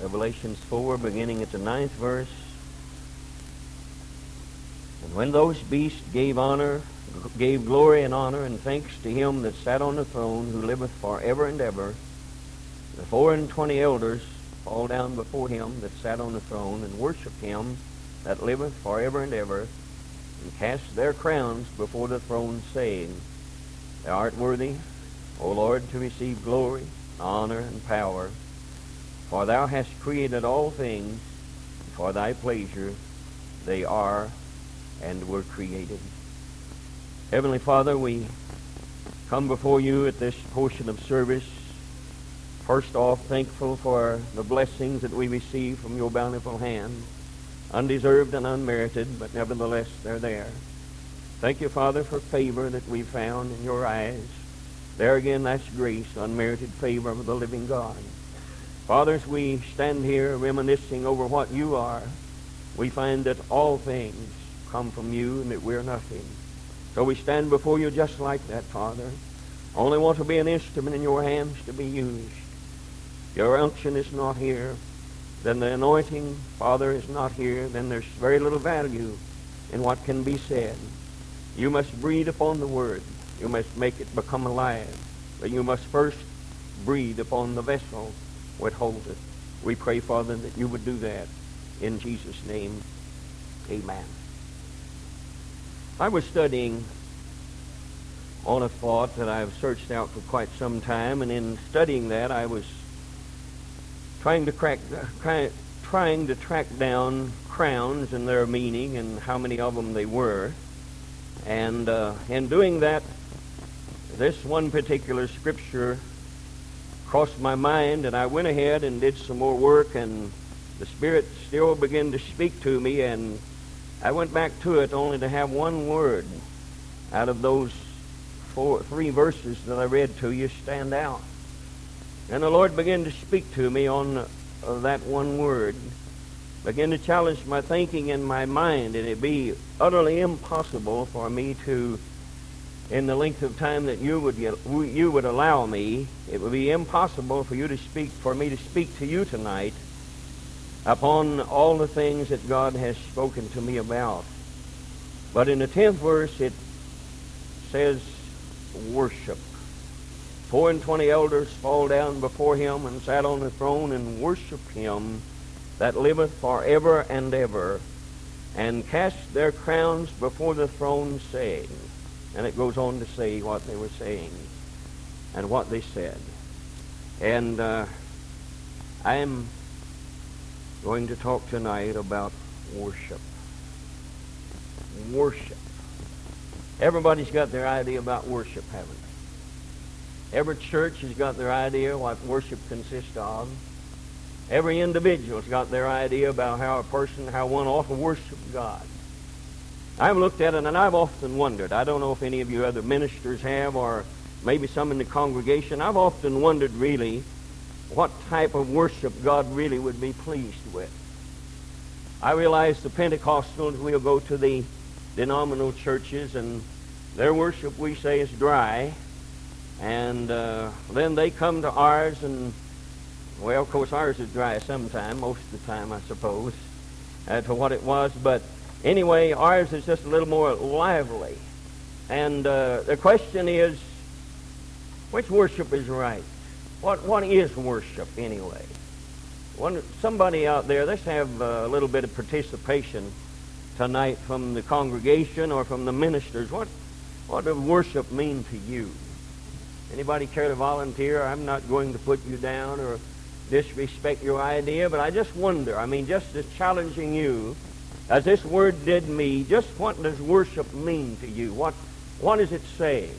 Revelations 4, beginning at the 9th verse. And when those beasts gave glory and honor and thanks to him that sat on the throne, who liveth forever and ever, the 24 elders fall down before him that sat on the throne, and worship him that liveth forever and ever, and cast their crowns before the throne, saying, Thou art worthy, O Lord, to receive glory, and honor, and power, for thou hast created all things, and for thy pleasure they are and were created. Heavenly Father, we come before you at this portion of service, first off thankful for the blessings that we receive from your bountiful hand, undeserved and unmerited, but nevertheless they're there. Thank you, Father, for favor that we found in your eyes. There again, that's grace, unmerited favor of the living God. Father, as we stand here reminiscing over what you are, we find that all things come from you and that we're nothing. So we stand before you just like that, Father. Only want to be an instrument in your hands to be used. Your unction is not here. Then the anointing, Father, is not here. Then there's very little value in what can be said. You must breathe upon the word. You must make it become alive. But you must first breathe upon the vessel which holds it. We pray, Father, that you would do that. In Jesus' name, amen. I was studying on a thought that I've searched out for quite some time, and in studying that, I was trying to track down crowns and their meaning and how many of them they were. And in doing that, this one particular scripture crossed my mind, and I went ahead and did some more work, and the Spirit still began to speak to me, and I went back to it only to have one word out of those three verses that I read to you stand out. And the Lord began to speak to me on that one word, began to challenge my thinking and my mind, and it'd be utterly impossible for me to, in the length of time that you would allow me, it would be impossible for me to speak to you tonight upon all the things that God has spoken to me about. But in the 10th verse it says, worship. 24 elders fall down before him and sat on the throne, and worship him that liveth forever and ever, and cast their crowns before the throne, saying, and it goes on to say what they were saying and what they said. And I'm going to talk tonight about worship. Worship. Everybody's got their idea about worship, haven't they? Every church has got their idea what worship consists of. Every individual's got their idea about how one ought to worship God. I've looked at it, and I've often wondered. I don't know if any of you other ministers have, or maybe some in the congregation. I've often wondered, really, what type of worship God really would be pleased with. I realize the Pentecostals, we'll go to the denominational churches, and their worship, we say, is dry. And then they come to ours, and, well, of course, ours is dry sometime, most of the time, I suppose, to what it was. But anyway, ours is just a little more lively. And the question is, which worship is right? What is worship, anyway? Somebody out there, let's have a little bit of participation tonight from the congregation or from the ministers. What does worship mean to you? Anybody care to volunteer? I'm not going to put you down or disrespect your idea, but I just wonder, I mean, just as challenging you as this word did me, just what does worship mean to you? What is it saying?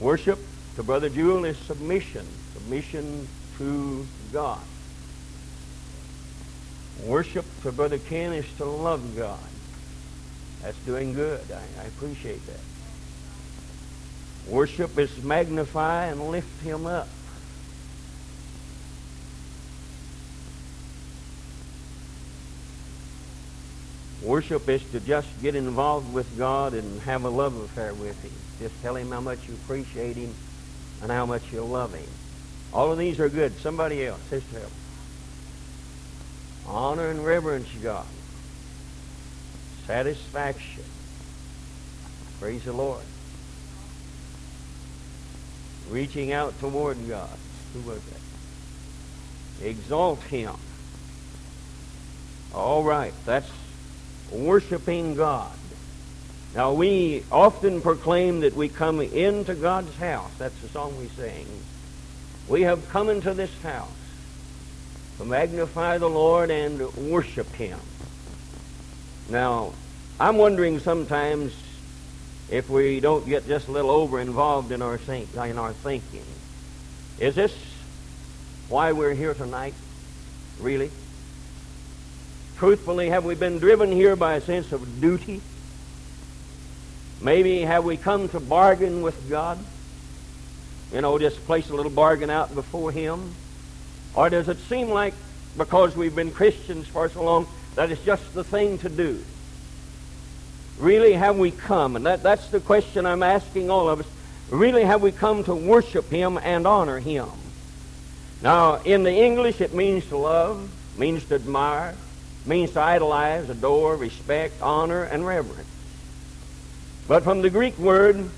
Worship, to Brother Jewel, is submission. Submission to God. Worship, to Brother Ken, is to love God. That's doing good. I appreciate that. Worship is magnify and lift him up. Worship is to just get involved with God and have a love affair with him. Just tell him how much you appreciate him and how much you love him. All of these are good. Somebody else. Sister help. Honor and reverence God. Satisfaction. Praise the Lord. Reaching out toward God. Who was that? Exalt Him. All right. That's worshiping God. Now, we often proclaim that we come into God's house. That's the song we sing. We have come into this house to magnify the Lord and worship Him. Now, I'm wondering sometimes if we don't get just a little over-involved in our thinking. Is this why we're here tonight, really? Truthfully, have we been driven here by a sense of duty? Maybe have we come to bargain with God? You know, just place a little bargain out before Him? Or does it seem like because we've been Christians for so long that it's just the thing to do? Really, have we come? And that's the question I'm asking all of us. Really, have we come to worship Him and honor Him? Now, in the English, it means to love, means to admire, means to idolize, adore, respect, honor, and reverence. But from the Greek word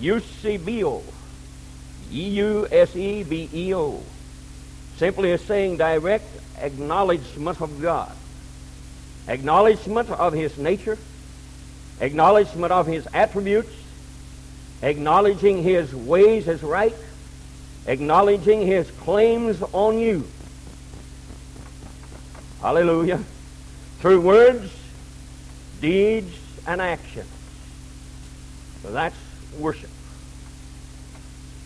eusebio, E-U-S-E-B-E-O, simply is saying direct acknowledgement of God, acknowledgement of His nature, acknowledgement of His attributes, acknowledging His ways as right, acknowledging His claims on you. Hallelujah. Through words, deeds, and actions. So that's worship.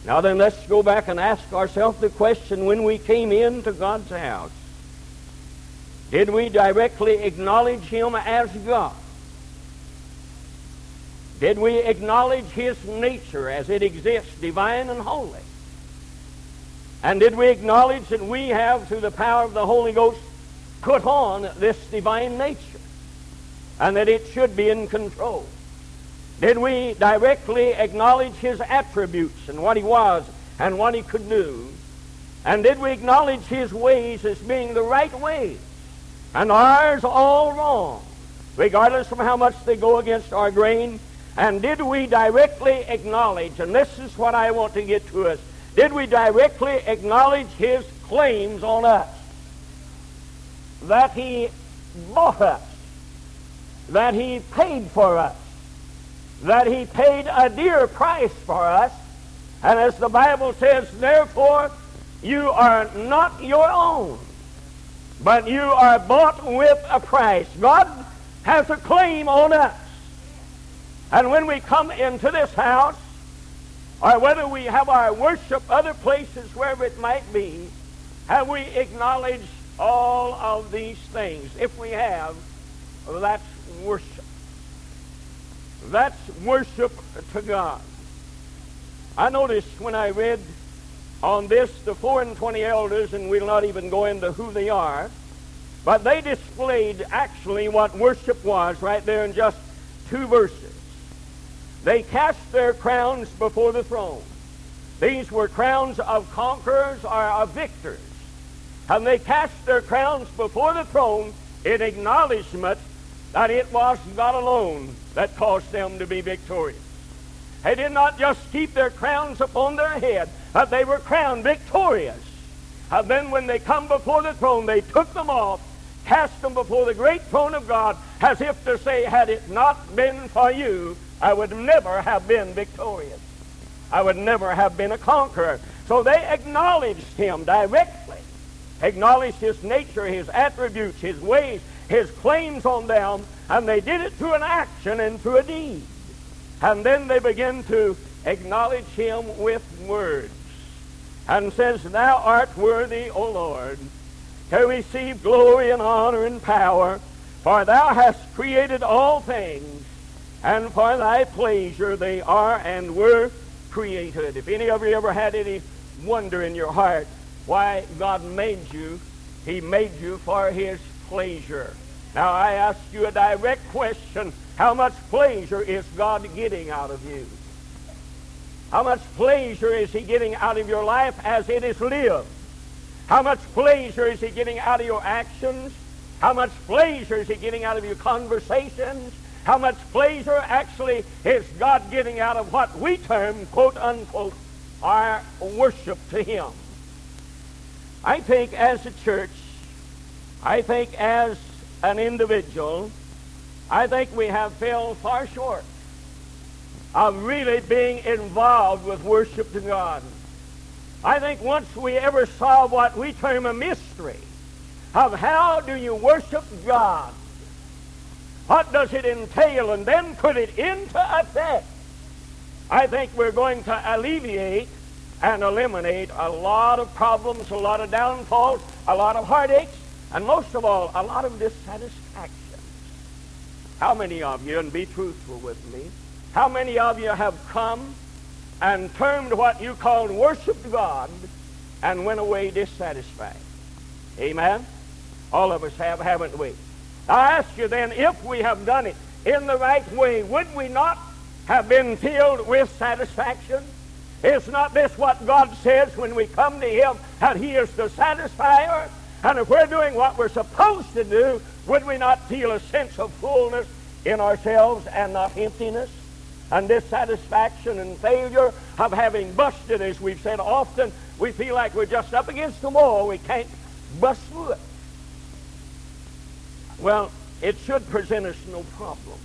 Now then, let's go back and ask ourselves the question: when we came into God's house, did we directly acknowledge Him as God? Did we acknowledge His nature as it exists, divine and holy? And did we acknowledge that we have, through the power of the Holy Ghost, put on this divine nature, and that it should be in control? Did we directly acknowledge His attributes and what He was and what He could do? And did we acknowledge His ways as being the right ways and ours all wrong, regardless of how much they go against our grain? And did we directly acknowledge, and this is what I want to get to us, did we directly acknowledge His claims on us? That He bought us, that He paid for us, that He paid a dear price for us. And as the Bible says, therefore, you are not your own, but you are bought with a price. God has a claim on us. And when we come into this house, or whether we have our worship other places, wherever it might be, have we acknowledged all of these things? If we have, that's worship. That's worship to God. I noticed when I read on this, the 24 elders, and we'll not even go into who they are, but they displayed actually what worship was right there in just 2 verses. They cast their crowns before the throne. These were crowns of conquerors or of victors. And they cast their crowns before the throne in acknowledgement that it was God alone that caused them to be victorious. They did not just keep their crowns upon their head, but they were crowned victorious. And then when they come before the throne, they took them off, cast them before the great throne of God, as if to say, had it not been for you, I would never have been victorious. I would never have been a conqueror. So they acknowledged Him directly, acknowledged His nature, His attributes, His ways, His claims on them, and they did it through an action and through a deed. And then they begin to acknowledge Him with words. And says, Thou art worthy, O Lord, to receive glory and honor and power, for Thou hast created all things, and for Thy pleasure they are and were created. If any of you ever had any wonder in your heart why God made you, He made you for His pleasure. Now I ask you a direct question: how much pleasure is God getting out of you? How much pleasure is he getting out of your life as it is lived? How much pleasure is he getting out of your actions? How much pleasure is he getting out of your conversations? How much pleasure actually is God getting out of what we term, quote unquote, our worship to him? I think as a church, I think as an individual, I think we have fell far short of really being involved with worship to God. I think once we ever saw what we term a mystery of how do you worship God, what does it entail, and then put it into effect, I think we're going to alleviate and eliminate a lot of problems, a lot of downfalls, a lot of heartaches, and most of all, a lot of dissatisfactions. How many of you, and be truthful with me, how many of you have come and termed what you called worship to God and went away dissatisfied? Amen? All of us have, haven't we? I ask you then, if we have done it in the right way, would we not have been filled with satisfaction? Is not this what God says when we come to him, that he is the satisfier? And if we're doing what we're supposed to do, would we not feel a sense of fullness in ourselves and not emptiness and dissatisfaction and failure of having busted, as we've said often? We feel like we're just up against the wall. We can't bust through it. Well, it should present us no problem.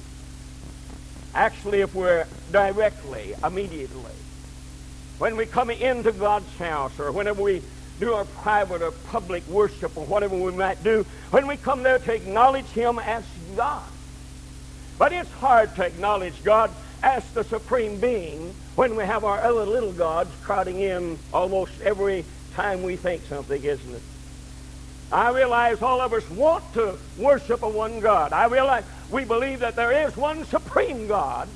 Actually, if we're directly, immediately, when we come into God's house, or whenever we do our private or public worship or whatever we might do, when we come there to acknowledge him as God. But it's hard to acknowledge God as the supreme being when we have our other little gods crowding in almost every time we think something, isn't it? I realize all of us want to worship a one God. I realize we believe that there is one supreme God.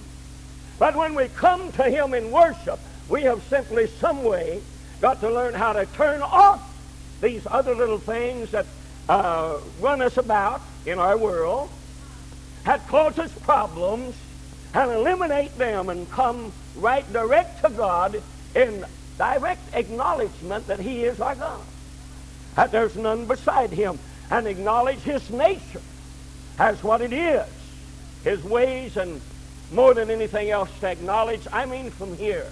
But when we come to him in worship, we have simply some way got to learn how to turn off these other little things that run us about in our world, that cause us problems, and eliminate them and come right direct to God in direct acknowledgement that he is our God, that there's none beside him, and acknowledge his nature as what it is, his ways, and more than anything else to acknowledge, I mean from here,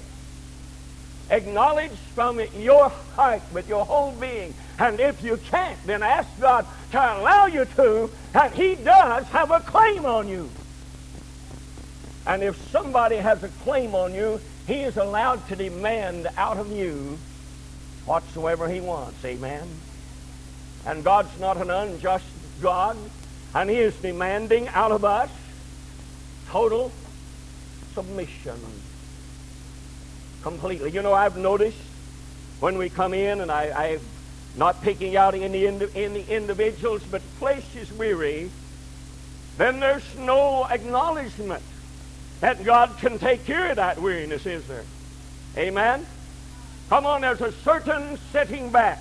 acknowledge from your heart with your whole being, and if you can't, then ask God to allow you to, that he does have a claim on you. And if somebody has a claim on you, he is allowed to demand out of you whatsoever he wants. Amen? And God's not an unjust God, and he is demanding out of us total submission. Completely. You know, I've noticed when we come in, and I'm not picking out any individuals, but flesh is weary, then there's no acknowledgement that God can take care of that weariness, is there? Amen? Come on, there's a certain sitting back,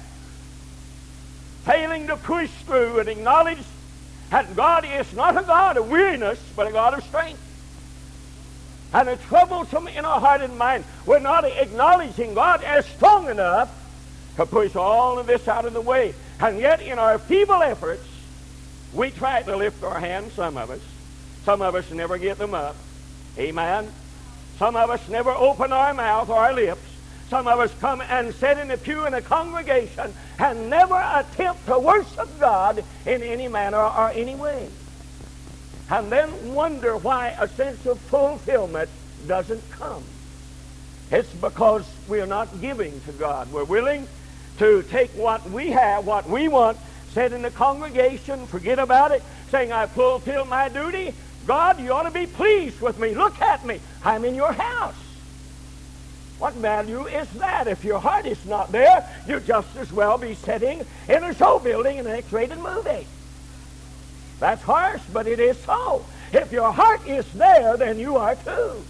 failing to push through and acknowledge that God is not a God of weariness, but a God of strength. And a troublesome in our heart and mind, we're not acknowledging God as strong enough to push all of this out of the way. And yet, in our feeble efforts, we try to lift our hands, some of us. Some of us never get them up. Amen? Some of us never open our mouth or our lips. Some of us come and sit in a pew in a congregation and never attempt to worship God in any manner or any way. And then wonder why a sense of fulfillment doesn't come. It's because we're not giving to God. We're willing to take what we have, what we want, sit in the congregation, forget about it, saying, I fulfill my duty. God, you ought to be pleased with me. Look at me. I'm in your house. What value is that? If your heart is not there, you'd just as well be sitting in a show building in an X-rated movie. That's harsh, but it is so. If your heart is there, then you are too.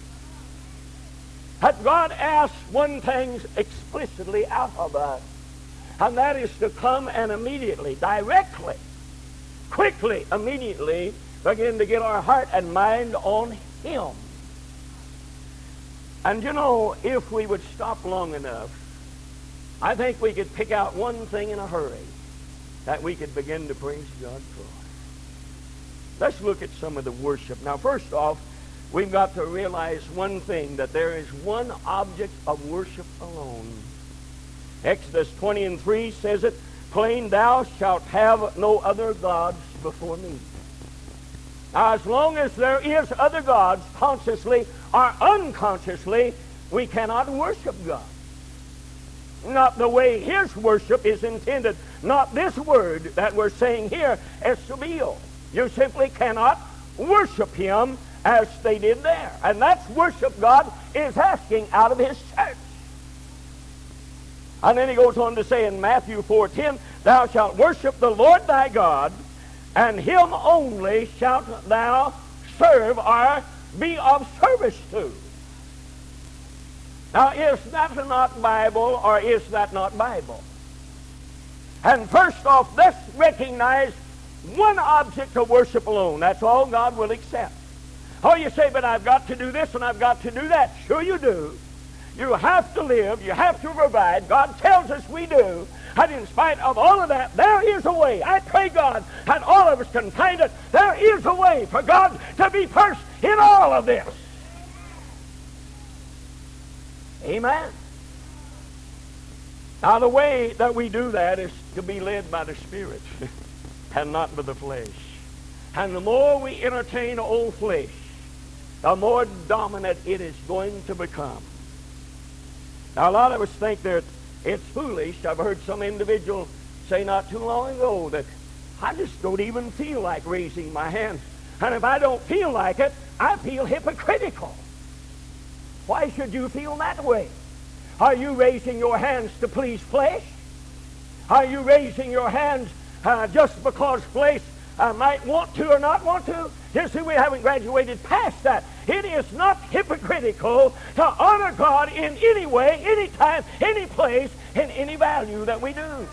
But God asks one thing explicitly out of us, and that is to come and immediately, directly, quickly, immediately begin to get our heart and mind on him. And you know, if we would stop long enough, I think we could pick out one thing in a hurry that we could begin to praise God for. Let's look at some of the worship. Now, first off, we've got to realize one thing, that there is one object of worship alone. Exodus 20:3 says it, plain, thou shalt have no other gods before me. Now, as long as there is other gods, consciously or unconsciously, we cannot worship God. Not the way his worship is intended. Not this word that we're saying here, esabeo. You simply cannot worship him as they did there. And that's worship God is asking out of his church. And then he goes on to say in Matthew 4:10, thou shalt worship the Lord thy God, and him only shalt thou serve, or be of service to. Now, is that not Bible, or is that not Bible? And first off, let's recognize one object of worship alone. That's all God will accept. Oh, you say, but I've got to do this and I've got to do that. Sure you do. You have to live. You have to provide. God tells us we do. And in spite of all of that, there is a way. I pray God, and all of us can find it. There is a way for God to be first in all of this. Amen. Now, the way that we do that is to be led by the Spirit and not by the flesh. And the more we entertain old flesh, the more dominant it is going to become. Now, a lot of us think that it's foolish. I've heard some individual say not too long ago that I just don't even feel like raising my hand. And if I don't feel like it, I feel hypocritical. Why should you feel that way? Are you raising your hands to please flesh? Are you raising your hands just because flesh might want to or not want to? You see, we haven't graduated past that. It is not hypocritical to honor God in any way, any time, any place, in any value that we do.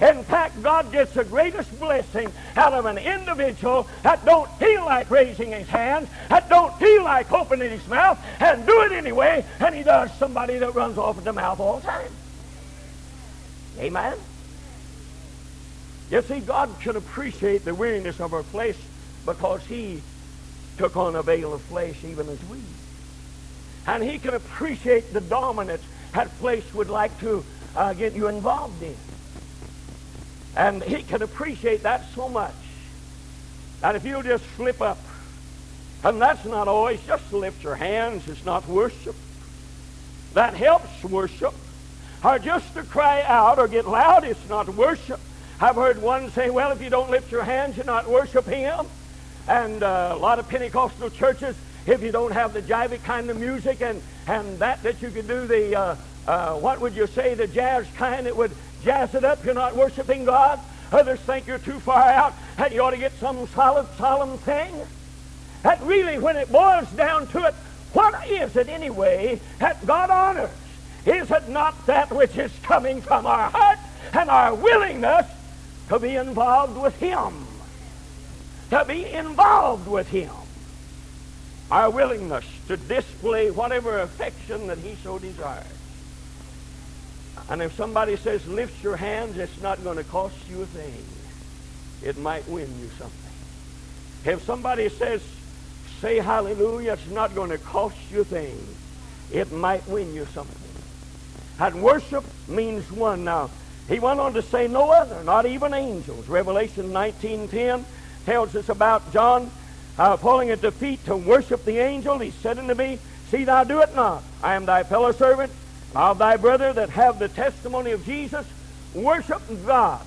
In fact, God gets the greatest blessing out of an individual that don't feel like raising his hands, that don't feel like opening his mouth, and do it anyway, and he does somebody that runs off at the mouth all the time. Amen? You see, God can appreciate the weariness of our flesh because he took on a veil of flesh even as we. And he can appreciate the dominance that flesh would like to get you involved in. And he can appreciate that so much that if you'll just slip up, and that's not always just lift your hands, it's not worship. That helps worship. Or just to cry out or get loud, it's not worship. I've heard one say, well, if you don't lift your hands, you're not worshiping him. And a lot of Pentecostal churches, if you don't have the jivey kind of music and that you could do the, what would you say, the jazz kind that would jazz it up, you're not worshiping God. Others think you're too far out and you ought to get some solemn thing. That really, when it boils down to it, what is it anyway that God honors? Is it not that which is coming from our heart and our willingness to be involved with him? To be involved with him. Our willingness to display whatever affection that he so desires. And if somebody says, lift your hands, it's not going to cost you a thing. It might win you something. If somebody says, say hallelujah, it's not going to cost you a thing. It might win you something. And worship means one. Now, he went on to say no other, not even angels. Revelation 19:10 tells us about John falling at the feet to worship the angel. He said unto me, see thou do it not. I am thy fellow servant, of thy brother that have the testimony of Jesus. Worship God.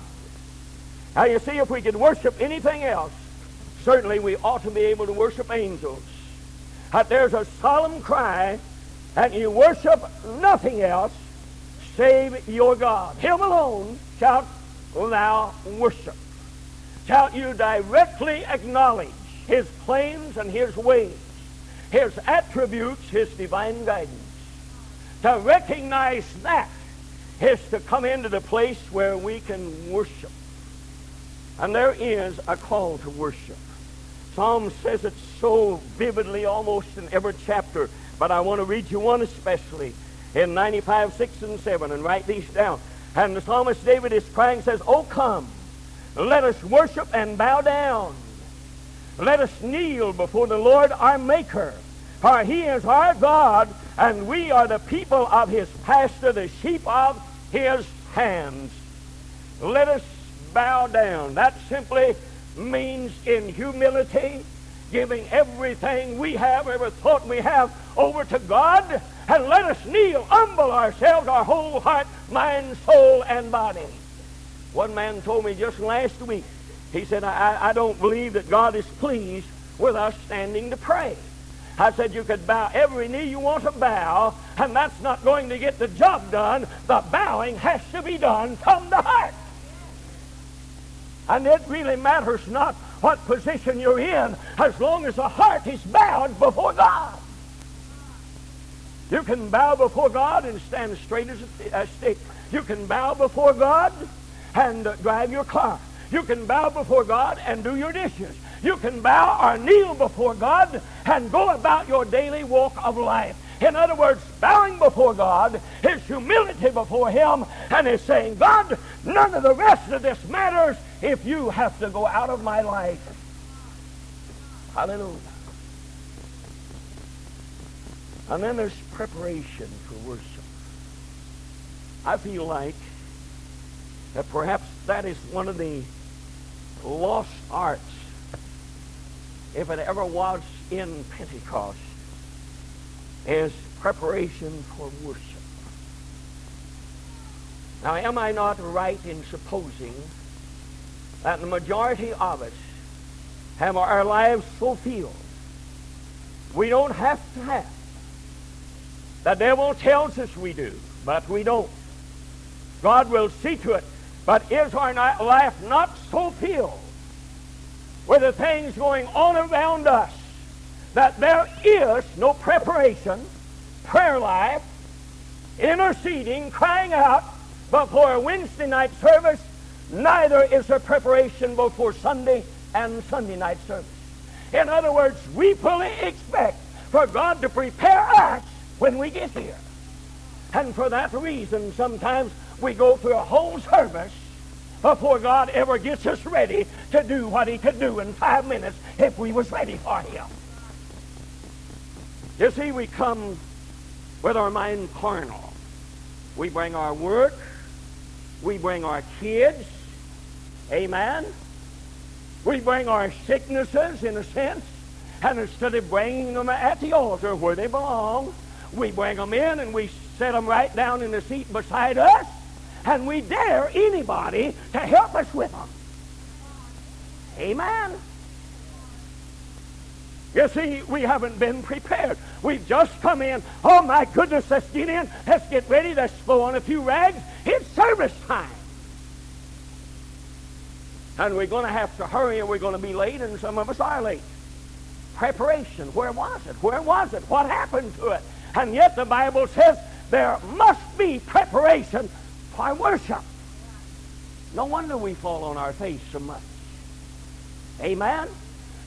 Now you see, if we could worship anything else, certainly we ought to be able to worship angels. That there's a solemn cry that you worship nothing else save your God. Him alone shalt thou worship. Shalt you directly acknowledge his claims and his ways, his attributes, his divine guidance. To recognize that is to come into the place where we can worship. And there is a call to worship. Psalm says it so vividly almost in every chapter. But I want to read you one especially in 95, 6, and 7, and write these down. And the psalmist David is crying, says, "Oh, come, let us worship and bow down. Let us kneel before the Lord our Maker, for he is our God, and we are the people of his pasture, the sheep of his hands." Let us bow down. That simply means in humility, giving everything we have, every thought we have, over to God, and let us kneel, humble ourselves, our whole heart, mind, soul, and body. One man told me just last week, he said, I don't believe that God is pleased with us standing to pray. I said, you could bow every knee you want to bow, and that's not going to get the job done. The bowing has to be done from the heart. And it really matters not what position you're in, as long as the heart is bowed before God. You can bow before God and stand straight as a stick. You can bow before God and drive your car. You can bow before God and do your dishes. You can bow or kneel before God and go about your daily walk of life. In other words, bowing before God is humility before him, and is saying, God, none of the rest of this matters if you have to go out of my life. Hallelujah. And then there's preparation for worship. I feel like that perhaps that is one of the lost arts, if it ever was in Pentecost, is preparation for worship. Now, am I not right in supposing that the majority of us have our lives so filled? We don't have to have. The devil tells us we do, but we don't. God will see to it. But is our life not so filled with the things going on around us that there is no preparation, prayer life, interceding, crying out before a Wednesday night service? Neither is there preparation before Sunday and Sunday night service. In other words, we fully expect for God to prepare us when we get here. And for that reason, sometimes we go through a whole service before God ever gets us ready to do what he could do in 5 minutes if we was ready for him. You see, we come with our mind carnal. We bring our work. We bring our kids. Amen. We bring our sicknesses, in a sense, and instead of bringing them at the altar where they belong, we bring them in and we set them right down in the seat beside us, and we dare anybody to help us with them. Amen. You see, we haven't been prepared. We've just come in. Oh, my goodness, let's get in. Let's get ready. Let's throw on a few rags. It's service time. And we're going to have to hurry, and we're going to be late, and some of us are late. Preparation. Where was it? Where was it? What happened to it? And yet the Bible says there must be preparation for worship. No wonder we fall on our face so much. Amen.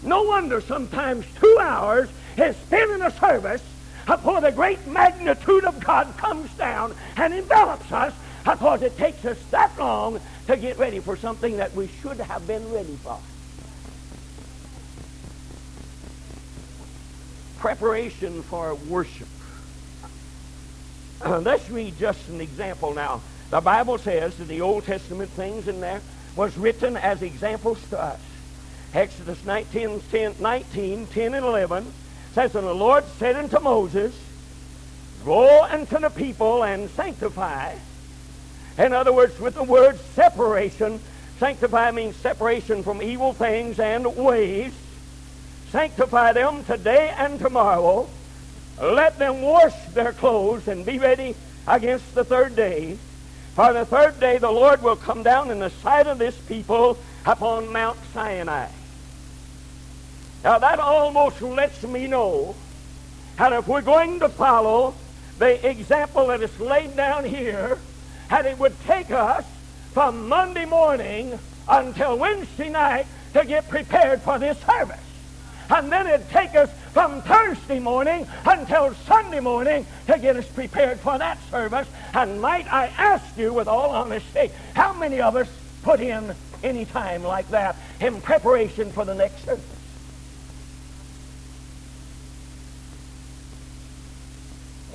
No wonder sometimes 2 hours is spent in a service before the great magnitude of God comes down and envelops us, because it takes us that long to get ready for something that we should have been ready for. Preparation for worship. Let's read just an example now. The Bible says that the Old Testament things in there was written as examples to us. Exodus 19:10 and 11 says, And the Lord said unto Moses, Go unto the people and sanctify. In other words, with the word separation, sanctify means separation from evil things and ways. Sanctify them today and tomorrow. Let them wash their clothes and be ready against the third day. For the third day the Lord will come down in the sight of this people upon Mount Sinai. Now that almost lets me know that if we're going to follow the example that is laid down here, that it would take us from Monday morning until Wednesday night to get prepared for this service. And then it'd take us from Thursday morning until Sunday morning to get us prepared for that service. And might I ask you with all honesty, how many of us put in any time like that in preparation for the next service?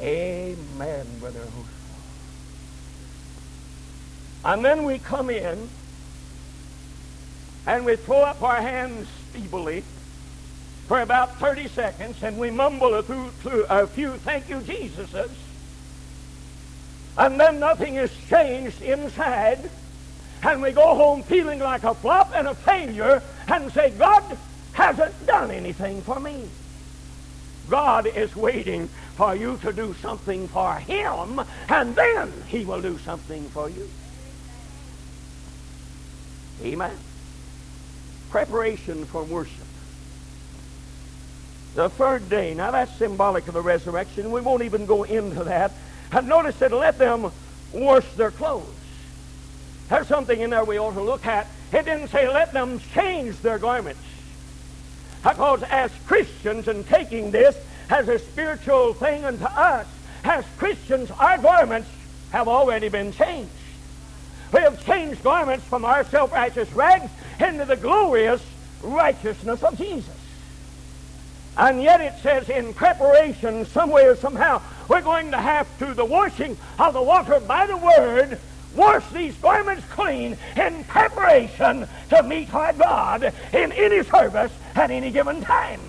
Amen, Brother Horsfall. And then we come in and we throw up our hands feebly for about 30 seconds and we mumble a few thank you Jesuses, and then nothing is changed inside, and we go home feeling like a flop and a failure and say, God hasn't done anything for me. God is waiting for you to do something for him, and then he will do something for you. Amen. Preparation for worship. The third day. Now that's symbolic of the resurrection. We won't even go into that. And notice that let them wash their clothes. There's something in there we ought to look at. It didn't say let them change their garments. Because as Christians, and taking this as a spiritual thing unto us, as Christians, our garments have already been changed. We have changed garments from our self-righteous rags into the glorious righteousness of Jesus. And yet it says in preparation, some way or somehow, we're going to have to, the washing of the water by the word, wash these garments clean in preparation to meet our God in any service at any given time.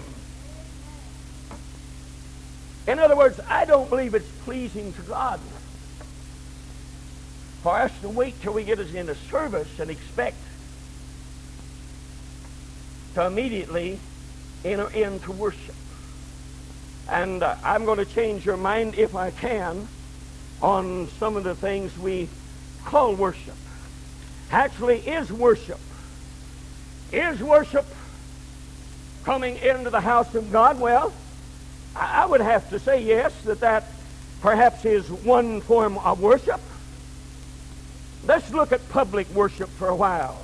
In other words, I don't believe it's pleasing to God for us to wait till we get us into service and expect to immediately enter into worship. And I'm going to change your mind, if I can, on some of the things we call worship. Actually, is worship coming into the house of God? Well, I would have to say yes, that perhaps is one form of worship. Let's look at public worship for a while.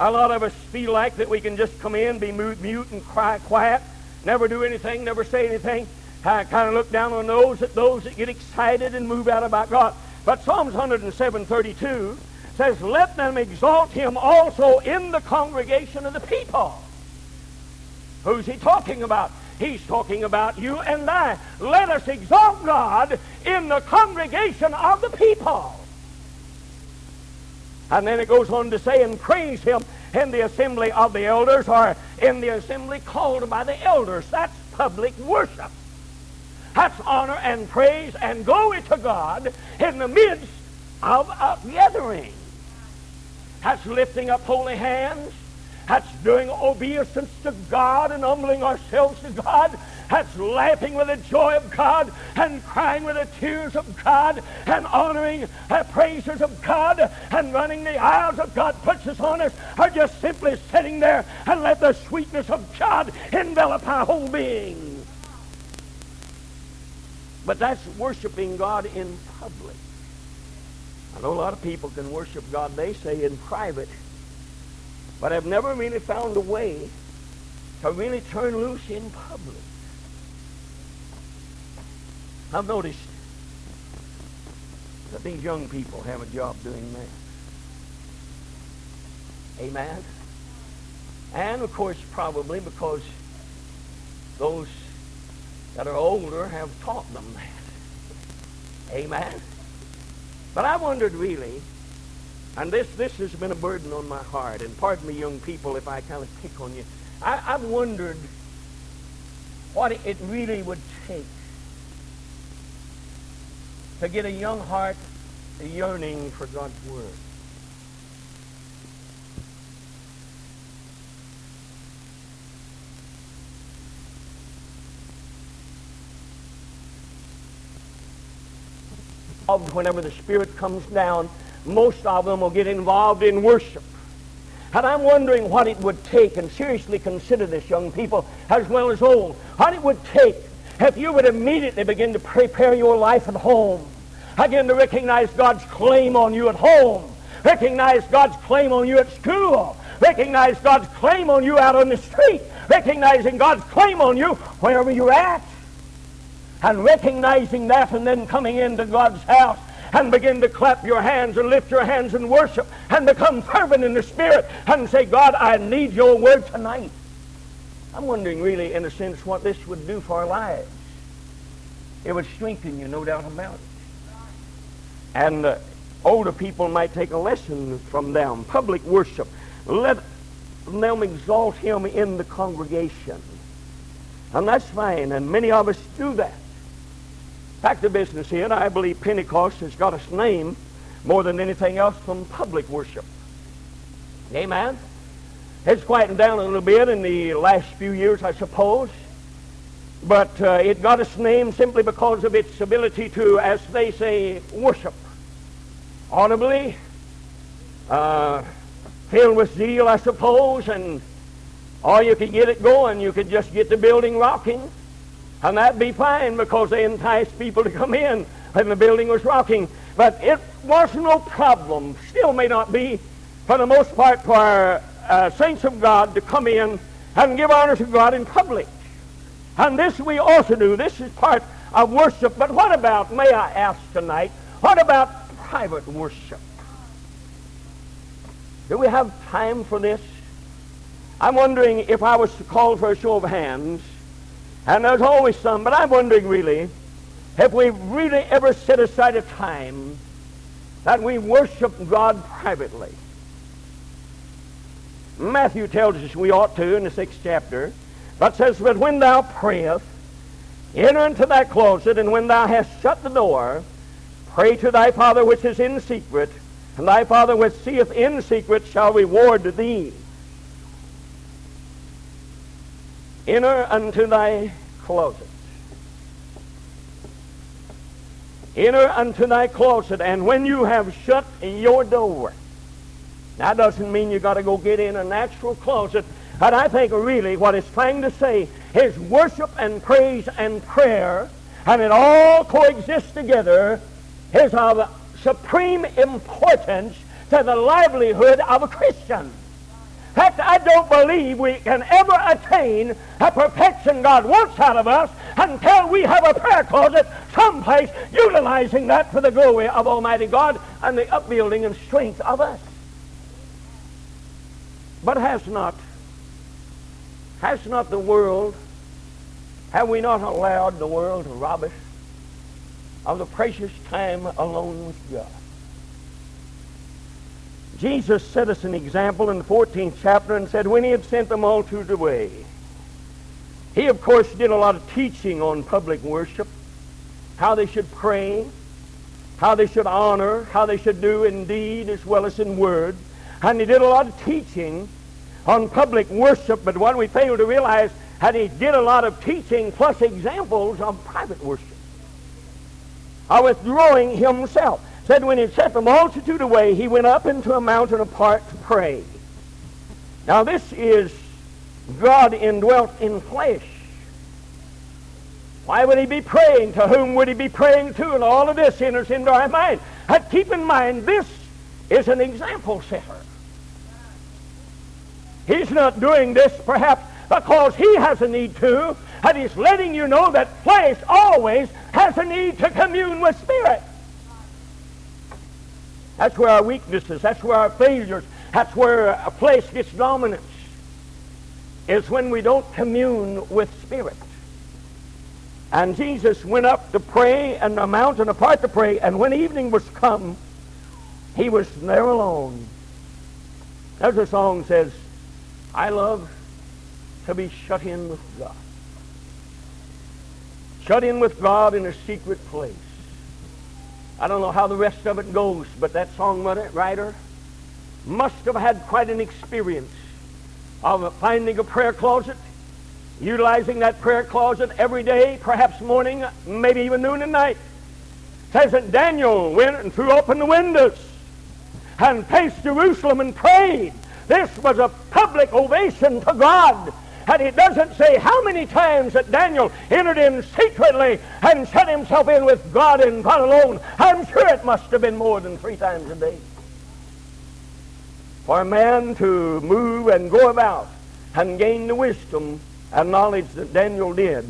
A lot of us feel like that we can just come in, be mute and quiet, never do anything, never say anything. I kind of look down on those that get excited and move out about God. But Psalms 107:32 says, let them exalt him also in the congregation of the people. Who's he talking about? He's talking about you and I. Let us exalt God in the congregation of the people. And then it goes on to say, and praise him in the assembly of the elders, or in the assembly called by the elders. That's public worship. That's honor and praise and glory to God in the midst of a gathering. That's lifting up holy hands. That's doing obeisance to God and humbling ourselves to God. That's laughing with the joy of God and crying with the tears of God and honoring the praises of God and running the aisles of God puts us on us, or just simply sitting there and let the sweetness of God envelop our whole being. But that's worshiping God in public. I know a lot of people can worship God, they say, in private. But I've never really found a way to really turn loose in public. I've noticed that these young people have a job doing that. Amen? And of course, probably because those that are older have taught them that. Amen? But I wondered really, and this has been a burden on my heart. And pardon me, young people, if I kind of pick on you. I've wondered what it really would take to get a young heart yearning for God's Word. Whenever the Spirit comes down, most of them will get involved in worship. And I'm wondering what it would take, and seriously consider this, young people, as well as old, what it would take if you would immediately begin to prepare your life at home, again to recognize God's claim on you at home, recognize God's claim on you at school, recognize God's claim on you out on the street, recognizing God's claim on you wherever you're at, and recognizing that, and then coming into God's house and begin to clap your hands and lift your hands and worship and become fervent in the Spirit and say, God, I need your word tonight. I'm wondering really, in a sense, what this would do for our lives. It would strengthen you, no doubt about it. And older people might take a lesson from them. Public worship. Let them exalt him in the congregation. And that's fine, and many of us do that. Back to business here, and I believe Pentecost has got its name more than anything else from public worship. Amen? It's quietened down a little bit in the last few years, I suppose. But it got its name simply because of its ability to, as they say, worship. Audibly, filled with zeal, I suppose, and or you could get it going. You could just get the building rocking, and that'd be fine because they enticed people to come in when the building was rocking. But it was no problem, still may not be, for the most part, for our saints of God to come in and give honor to God in public. And this we also do. This is part of worship. But what about, may I ask tonight, what about private worship? Do we have time for this? I'm wondering if I was to call for a show of hands, and there's always some, but I'm wondering really if we've really ever set aside a time that we worship God privately. Matthew tells us we ought to in the 6th chapter, but says, but when thou prayest, enter into thy closet, and when thou hast shut the door, pray to thy Father which is in secret, and thy Father which seeth in secret shall reward thee. Enter unto thy closet. Enter unto thy closet, and when you have shut your door. That doesn't mean you got to go get in a natural closet. But I think really what it's trying to say is worship and praise and prayer, and it all coexists together, is of supreme importance to the livelihood of a Christian. In fact, I don't believe we can ever attain the perfection God wants out of us until we have a prayer closet someplace utilizing that for the glory of Almighty God and the upbuilding and strength of us. But has not the world, have we not allowed the world to rob us of the precious time alone with God? Jesus set us an example in the 14th chapter and said when he had sent the multitude away, he of course did a lot of teaching on public worship, how they should pray, how they should honor, how they should do in deed as well as in word. And he did a lot of teaching on public worship, but what we fail to realize that he did a lot of teaching plus examples of private worship, of withdrawing himself. Said when he set the multitude away, he went up into a mountain apart to pray. Now this is God indwelt in flesh. Why would he be praying? To whom would he be praying to? And all of this enters into our mind. But keep in mind, this is an example setter. He's not doing this perhaps because he has a need to, and he's letting you know that flesh always has a need to commune with spirit. That's where our weaknesses, that's where our failures, that's where a place gets dominance, is when we don't commune with spirit. And Jesus went up to pray and a mountain apart to pray, and when evening was come, he was there alone. As the song says, I love to be shut in with God. Shut in with God in a secret place. I don't know how the rest of it goes, but that songwriter must have had quite an experience of finding a prayer closet, utilizing that prayer closet every day, perhaps morning, maybe even noon and night. Says that Daniel went and threw open the windows and faced Jerusalem and prayed. This was a public ovation to God. And it doesn't say how many times that Daniel entered in secretly and shut himself in with God and God alone. I'm sure it must have been more than 3 times a day. For a man to move and go about and gain the wisdom and knowledge that Daniel did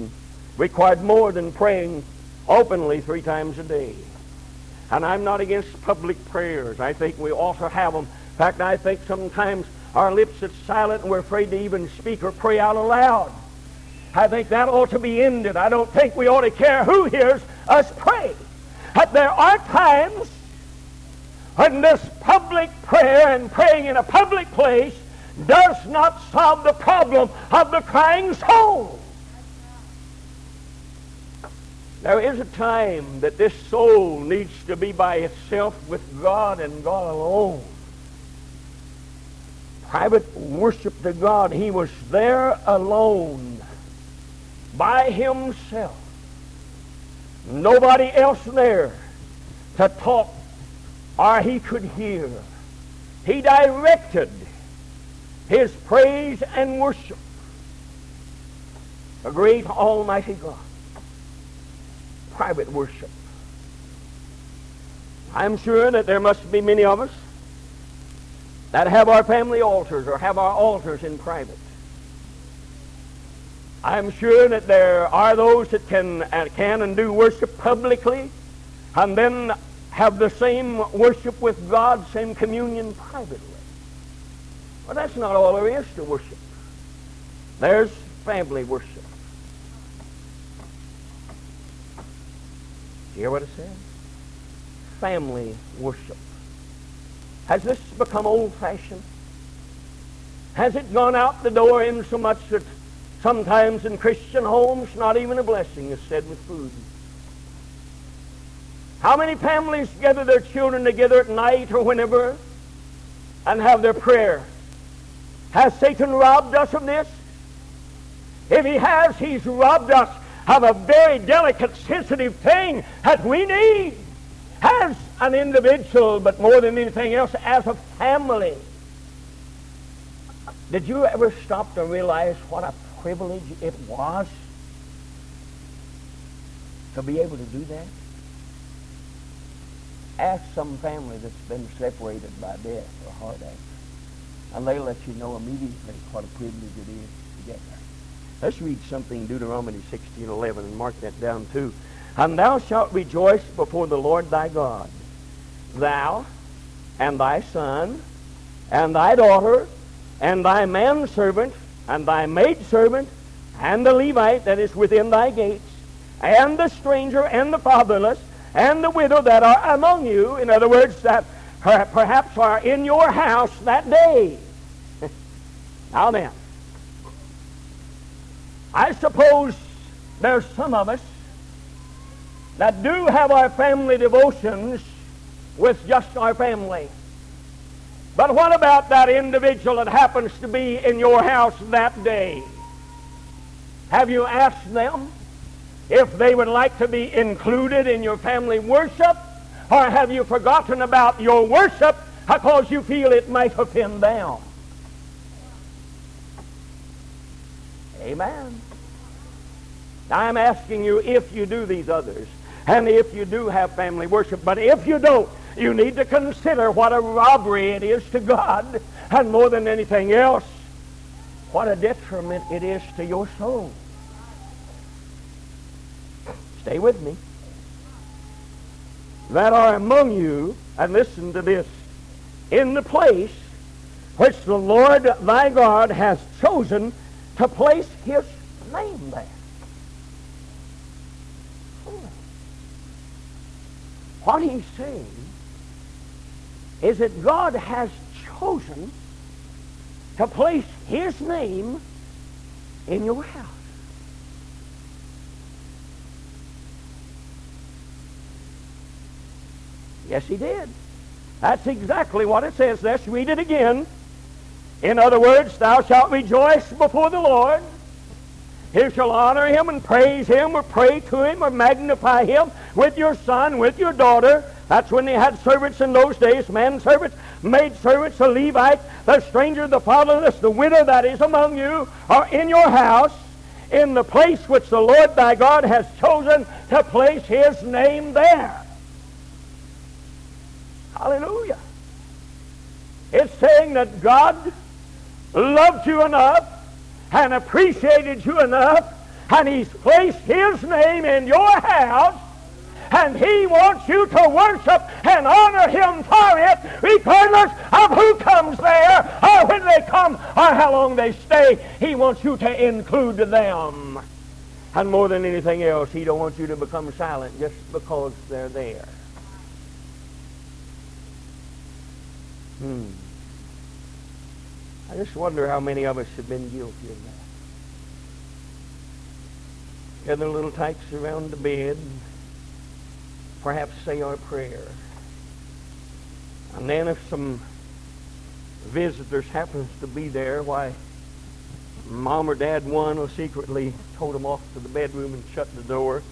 required more than praying openly 3 times a day. And I'm not against public prayers. I think we ought to have them. In fact, I think sometimes our lips are silent and we're afraid to even speak or pray out aloud. I think that ought to be ended. I don't think we ought to care who hears us pray. But there are times when this public prayer and praying in a public place does not solve the problem of the crying soul. There is a time that this soul needs to be by itself with God and God alone. Private worship to God. He was there alone, by himself. Nobody else there to talk or he could hear. He directed his praise and worship. A great almighty God. Private worship. I'm sure that there must be many of us that have our family altars or have our altars in private. I'm sure that there are those that can and do worship publicly and then have the same worship with God, same communion privately. But that's not all there is to worship. There's family worship. You hear what it says? Family worship. Has this become old-fashioned? Has it gone out the door in so much that sometimes in Christian homes, not even a blessing is said with food? How many families gather their children together at night or whenever and have their prayer? Has Satan robbed us of this? If he has, he's robbed us of a very delicate, sensitive thing that we need as an individual, but more than anything else, as a family. Did you ever stop to realize what a privilege it was to be able to do that? Ask some family that's been separated by death or heart attack, and they'll let you know immediately what a privilege it is to get there. Let's read something in Deuteronomy 16:11 and mark that down too. And thou shalt rejoice before the Lord thy God, thou and thy son and thy daughter and thy manservant and thy maidservant, and the Levite that is within thy gates, and the stranger, and the fatherless, and the widow that are among you. In other words, that perhaps are in your house that day. Now then, I suppose there's some of us that do have our family devotions with just our family. But what about that individual that happens to be in your house that day? Have you asked them if they would like to be included in your family worship? Or have you forgotten about your worship because you feel it might offend them? Amen. I'm asking you if you do these others and if you do have family worship. But if you don't, you need to consider what a robbery it is to God, and more than anything else, what a detriment it is to your soul. Stay with me. That are among you, and listen to this, in the place which the Lord thy God hath chosen to place his name there. What he's saying is that God has chosen to place his name in your house. Yes, he did. That's exactly what it says. Let's read it again. In other words, thou shalt rejoice before the Lord. You shall honor him and praise him or pray to him or magnify him with your son, with your daughter. That's when they had servants in those days, manservants, maidservants, the Levite, the stranger, the fatherless, the widow that is among you, or in your house, in the place which the Lord thy God has chosen to place his name there. Hallelujah. It's saying that God loved you enough and appreciated you enough, and he's placed his name in your house, and he wants you to worship and honor him for it, regardless of who comes there, or when they come, or how long they stay. He wants you to include them. And more than anything else, he don't want you to become silent just because they're there. I just wonder how many of us have been guilty of that. Gather little types around the bed, perhaps say our prayer. And then if some visitors happens to be there, why, Mom or Dad one will secretly tote them off to the bedroom and shut the door,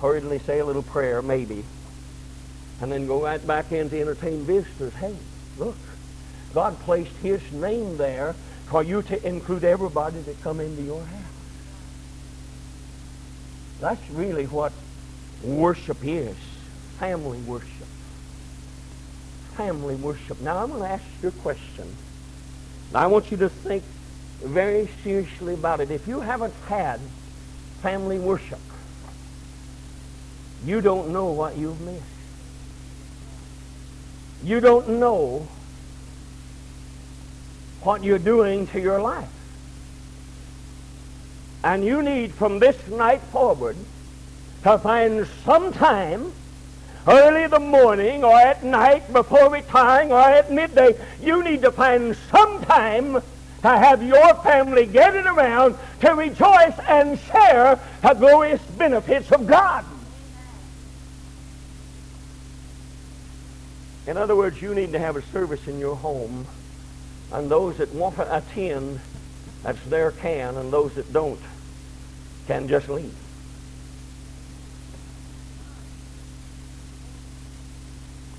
hurriedly say a little prayer, maybe, and then go right back in to entertain visitors. Hey, look, God placed his name there for you to include everybody that come into your house. That's really what worship is. Family worship. Family worship. Now I'm going to ask you a question. And I want you to think very seriously about it. If you haven't had family worship, you don't know what you've missed. You don't know what you're doing to your life. And you need from this night forward to find some time early in the morning or at night before retiring or at midday. You need to find some time to have your family gathered around to rejoice and share the glorious benefits of God. In other words, you need to have a service in your home, and those that want to attend, that's their can, and those that don't can just leave.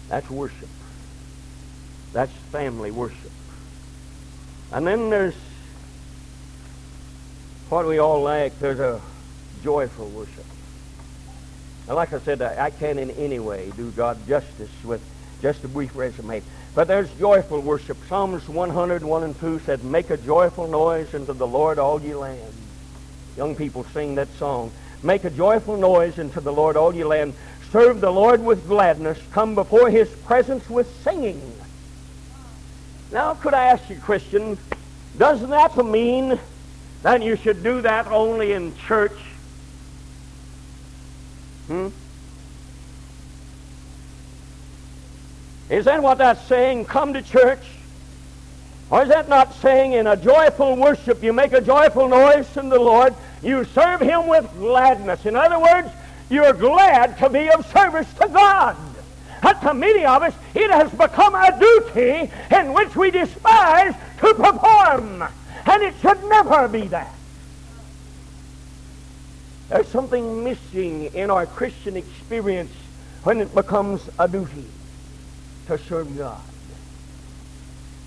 That's worship. That's family worship. And then there's what we all like. There's a joyful worship. Now, like I said, I can't in any way do God justice with just a brief resume. But there's joyful worship. Psalms 101 and 2 said, "Make a joyful noise unto the Lord, all ye land." Young people sing that song. Make a joyful noise unto the Lord, all ye land. Serve the Lord with gladness. Come before his presence with singing. Now, could I ask you, Christian, doesn't that mean that you should do that only in church? Is that what that's saying? Come to church? Or is that not saying in a joyful worship you make a joyful noise to the Lord, you serve him with gladness? In other words, you're glad to be of service to God. And to many of us, it has become a duty in which we despise to perform. And it should never be that. There's something missing in our Christian experience when it becomes a duty to serve God.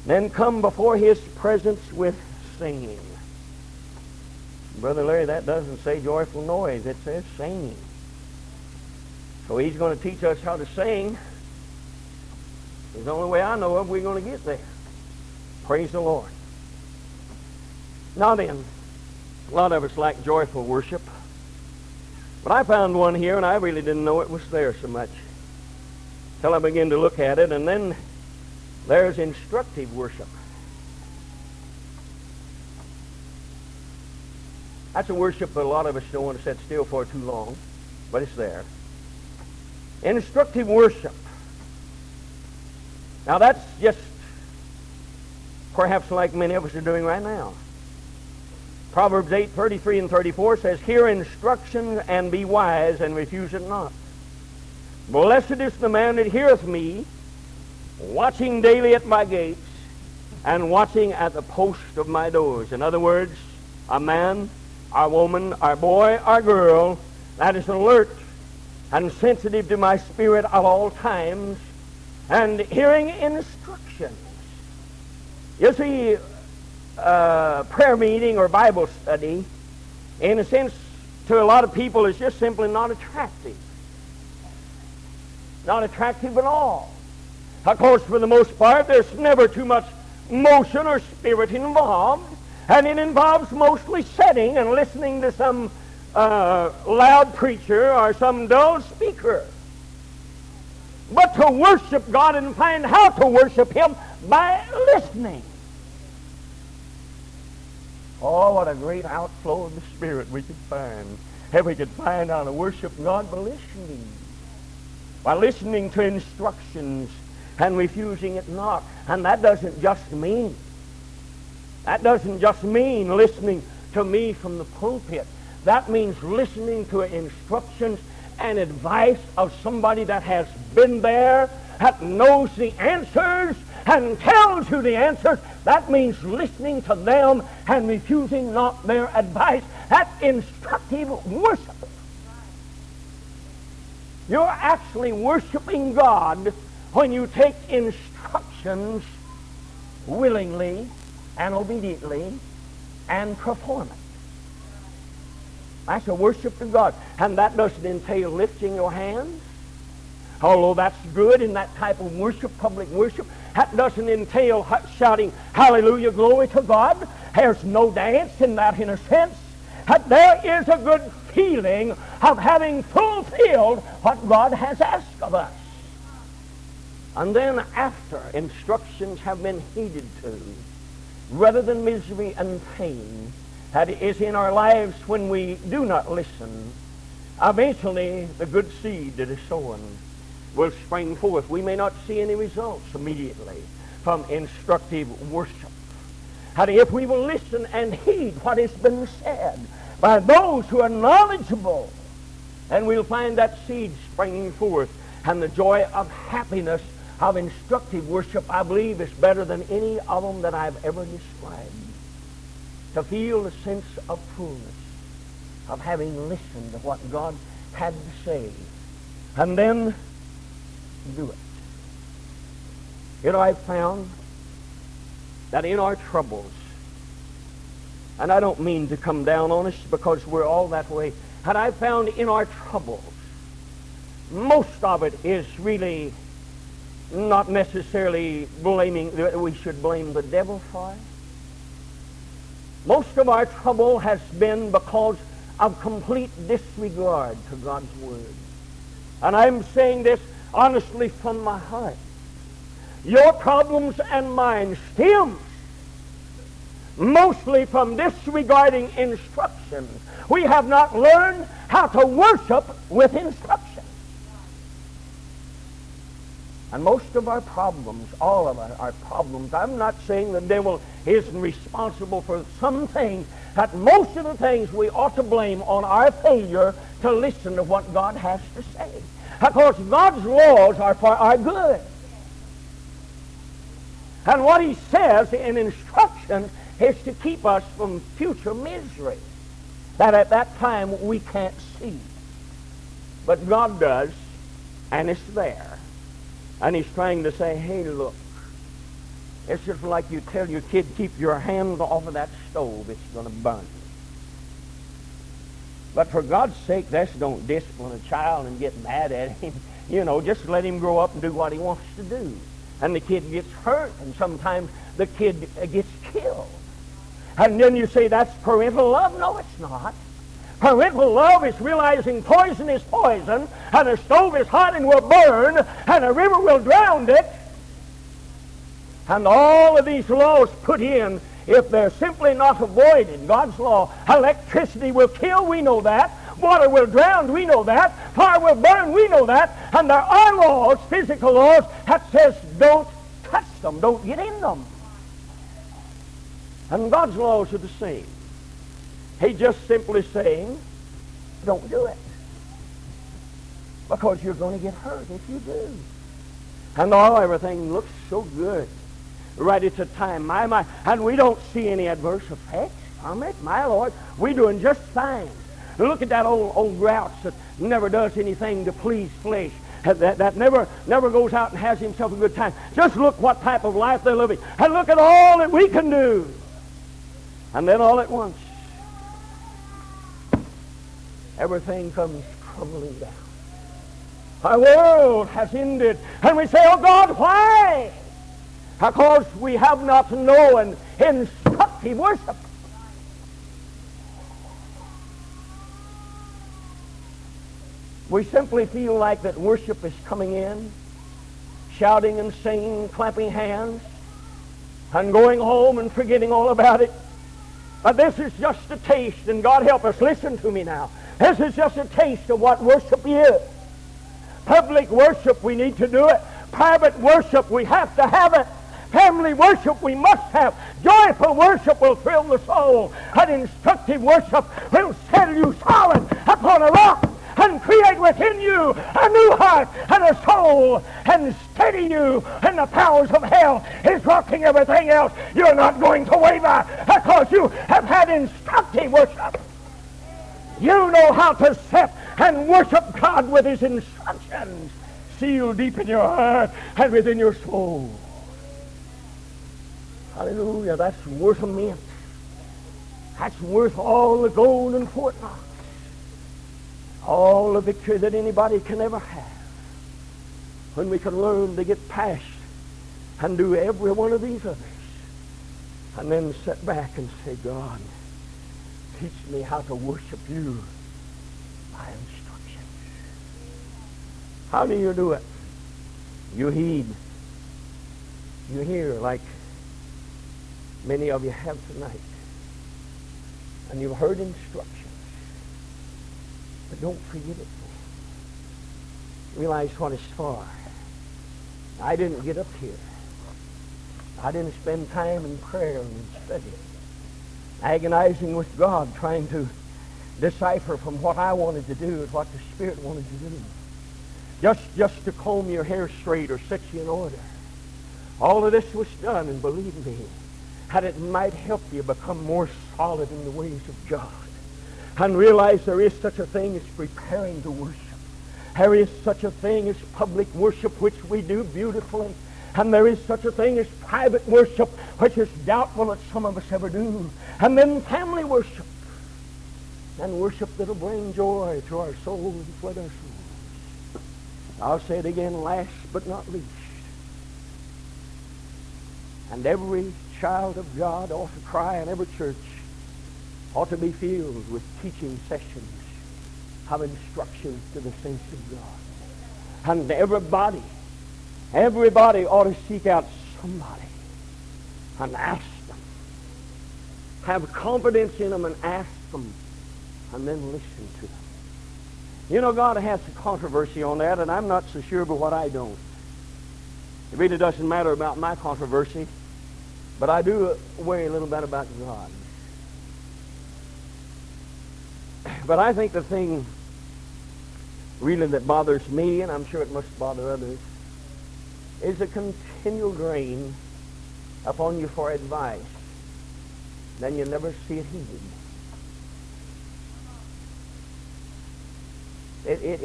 Then come before his presence with singing. Brother Larry, that doesn't say joyful noise. It says singing. So he's going to teach us how to sing. It's the only way I know of we're going to get there. Praise the Lord. Now then, a lot of us like joyful worship. But I found one here, and I really didn't know it was there so much until I began to look at it. And then there's instructive worship. That's a worship that a lot of us don't want to sit still for too long, but it's there. Instructive worship. Now that's just perhaps like many of us are doing right now. Proverbs 8:33 and 34 says, "Hear instruction and be wise and refuse it not. Blessed is the man that heareth me, watching daily at my gates, and watching at the post of my doors." In other words, a man, a woman, a boy, a girl that is alert and sensitive to my spirit at all times, and hearing instructions. You see, prayer meeting or Bible study, in a sense, to a lot of people is just simply not attractive. Not attractive at all. Of course, for the most part, there's never too much motion or spirit involved. and it involves mostly sitting and listening to some loud preacher or some dull speaker. But to worship God and find how to worship Him by listening. Oh, what a great outflow of the Spirit we could find. If we could find how to worship God by listening. By listening to instructions and refusing it not. And that doesn't just mean listening to me from the pulpit. That means listening to instructions and advice of somebody that has been there, that knows the answers and tells you the answers. That means listening to them and refusing not their advice. That's instructive worship. You're actually worshiping God when you take instructions willingly and obediently and perform it. That's a worship to God. And that doesn't entail lifting your hands. Although that's good in that type of worship, public worship, that doesn't entail shouting, hallelujah, glory to God. There's no dance in that, in a sense. But there is a good feeling of having fulfilled what God has asked of us. And then after instructions have been heeded to, rather than misery and pain that is in our lives when we do not listen, eventually the good seed that is sown will spring forth. We may not see any results immediately from instructive worship. And if we will listen and heed what has been said by those who are knowledgeable, then we'll find that seed springing forth. And the joy of happiness of instructive worship, I believe, is better than any of them that I've ever described. To feel the sense of fullness, of having listened to what God had to say, and then do it. You know, I've found that in our troubles, and I don't mean to come down on us because we're all that way, and I've found in our troubles, most of it is really not necessarily blaming, that we should blame the devil for it. Most of our trouble has been because of complete disregard to God's Word. And I'm saying this honestly from my heart. Your problems and mine stems mostly from disregarding instruction. We have not learned how to worship with instruction. And most of our problems, all of our problems, I'm not saying the devil isn't responsible for some things, but most of the things we ought to blame on our failure to listen to what God has to say. Because God's laws are for our good. And what He says in instruction is to keep us from future misery that at that time we can't see. But God does, and it's there. And He's trying to say, hey, look, it's just like you tell your kid, keep your hands off of that stove, it's going to burn. But for God's sake, that's don't discipline a child and get mad at him. You know, just let him grow up and do what he wants to do. And the kid gets hurt, and sometimes the kid gets killed. And then you say, that's parental love. No, it's not. Parental love is realizing poison is poison, and a stove is hot and will burn, and a river will drown it. And all of these laws put in, if they're simply not avoided, God's law, electricity will kill, we know that. Water will drown, we know that. Fire will burn, we know that. And there are laws, physical laws, that says don't touch them, don't get in them. And God's laws are the same. He's just simply saying, don't do it. Because you're going to get hurt if you do. And everything looks so good right at the time. My, and we don't see any adverse effects from it. My Lord, we're doing just fine. Look at that old grouch that never does anything to please flesh, that never goes out and has himself a good time. Just look what type of life they're living. And look at all that we can do. And then all at once, everything comes crumbling down. Our world has ended. And we say, oh God, why? Because we have not known instructive worship. We simply feel like that worship is coming in, shouting and singing, clapping hands, and going home and forgetting all about it. But this is just a taste, and God help us, listen to me now. This is just a taste of what worship is. Public worship, we need to do it. Private worship, we have to have it. Family worship, we must have. Joyful worship will thrill the soul. An instructive worship will set you solid upon a rock and create within you a new heart and a soul and steady you. And the powers of hell is rocking everything else. You're not going to waver because you have had instructive worship. You know how to set and worship God with his instructions sealed deep in your heart and within your soul. Hallelujah, that's worth a mint. That's worth all the gold and Fort Knox. All the victory that anybody can ever have. When we can learn to get past and do every one of these others. And then sit back and say, God, teach me how to worship you by instructions. How do you do it? You heed. You hear like many of you have tonight. And you've heard instructions. But don't forget it. Realize what it's for. I didn't get up here. I didn't spend time in prayer and study, agonizing with God, trying to decipher from what I wanted to do and what the Spirit wanted to do. Just to comb your hair straight or set you in order. All of this was done, and believe me, that it might help you become more solid in the ways of God and realize there is such a thing as preparing to worship. There is such a thing as public worship, which we do beautifully. And there is such a thing as private worship, which is doubtful that some of us ever do. And then family worship. And worship that'll bring joy to our souls and flood our souls. I'll say it again, last but not least. And every child of God ought to cry, and every church ought to be filled with teaching sessions of instructions to the saints of God. And everybody ought to seek out somebody and ask them. Have confidence in them and ask them, and then listen to them. You know, God has a controversy on that, and I'm not so sure about what I don't. It really doesn't matter about my controversy, but I do worry a little bit about God. But I think the thing really that bothers me, and I'm sure it must bother others, is a continual grain upon you for advice. Then you never see it heeded.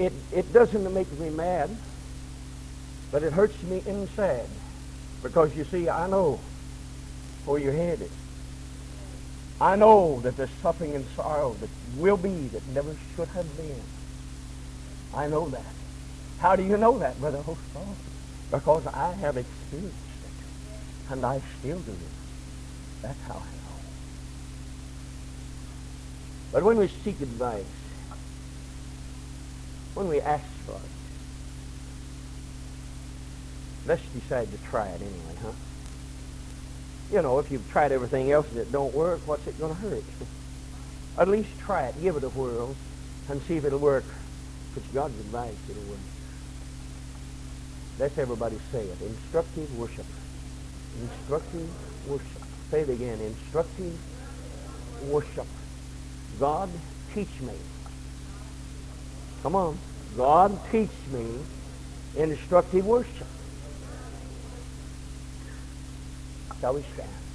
It doesn't make me mad, but it hurts me inside, because you see, I know where you're headed. I know that there's suffering and sorrow that will be that never should have been. I know that. How do you know that, Brother Hostall? Because I have experienced it, and I still do it. That's how I know. But when we seek advice, when we ask for it, let's decide to try it anyway, huh? You know, if you've tried everything else and it don't work, what's it going to hurt? At least try it, give it a whirl, and see if it'll work. If it's God's advice, it'll work. Let's everybody say it. Instructive worship. Instructive worship. Say it again. Instructive worship. God, teach me. Come on. God, teach me instructive worship. Shall we stand?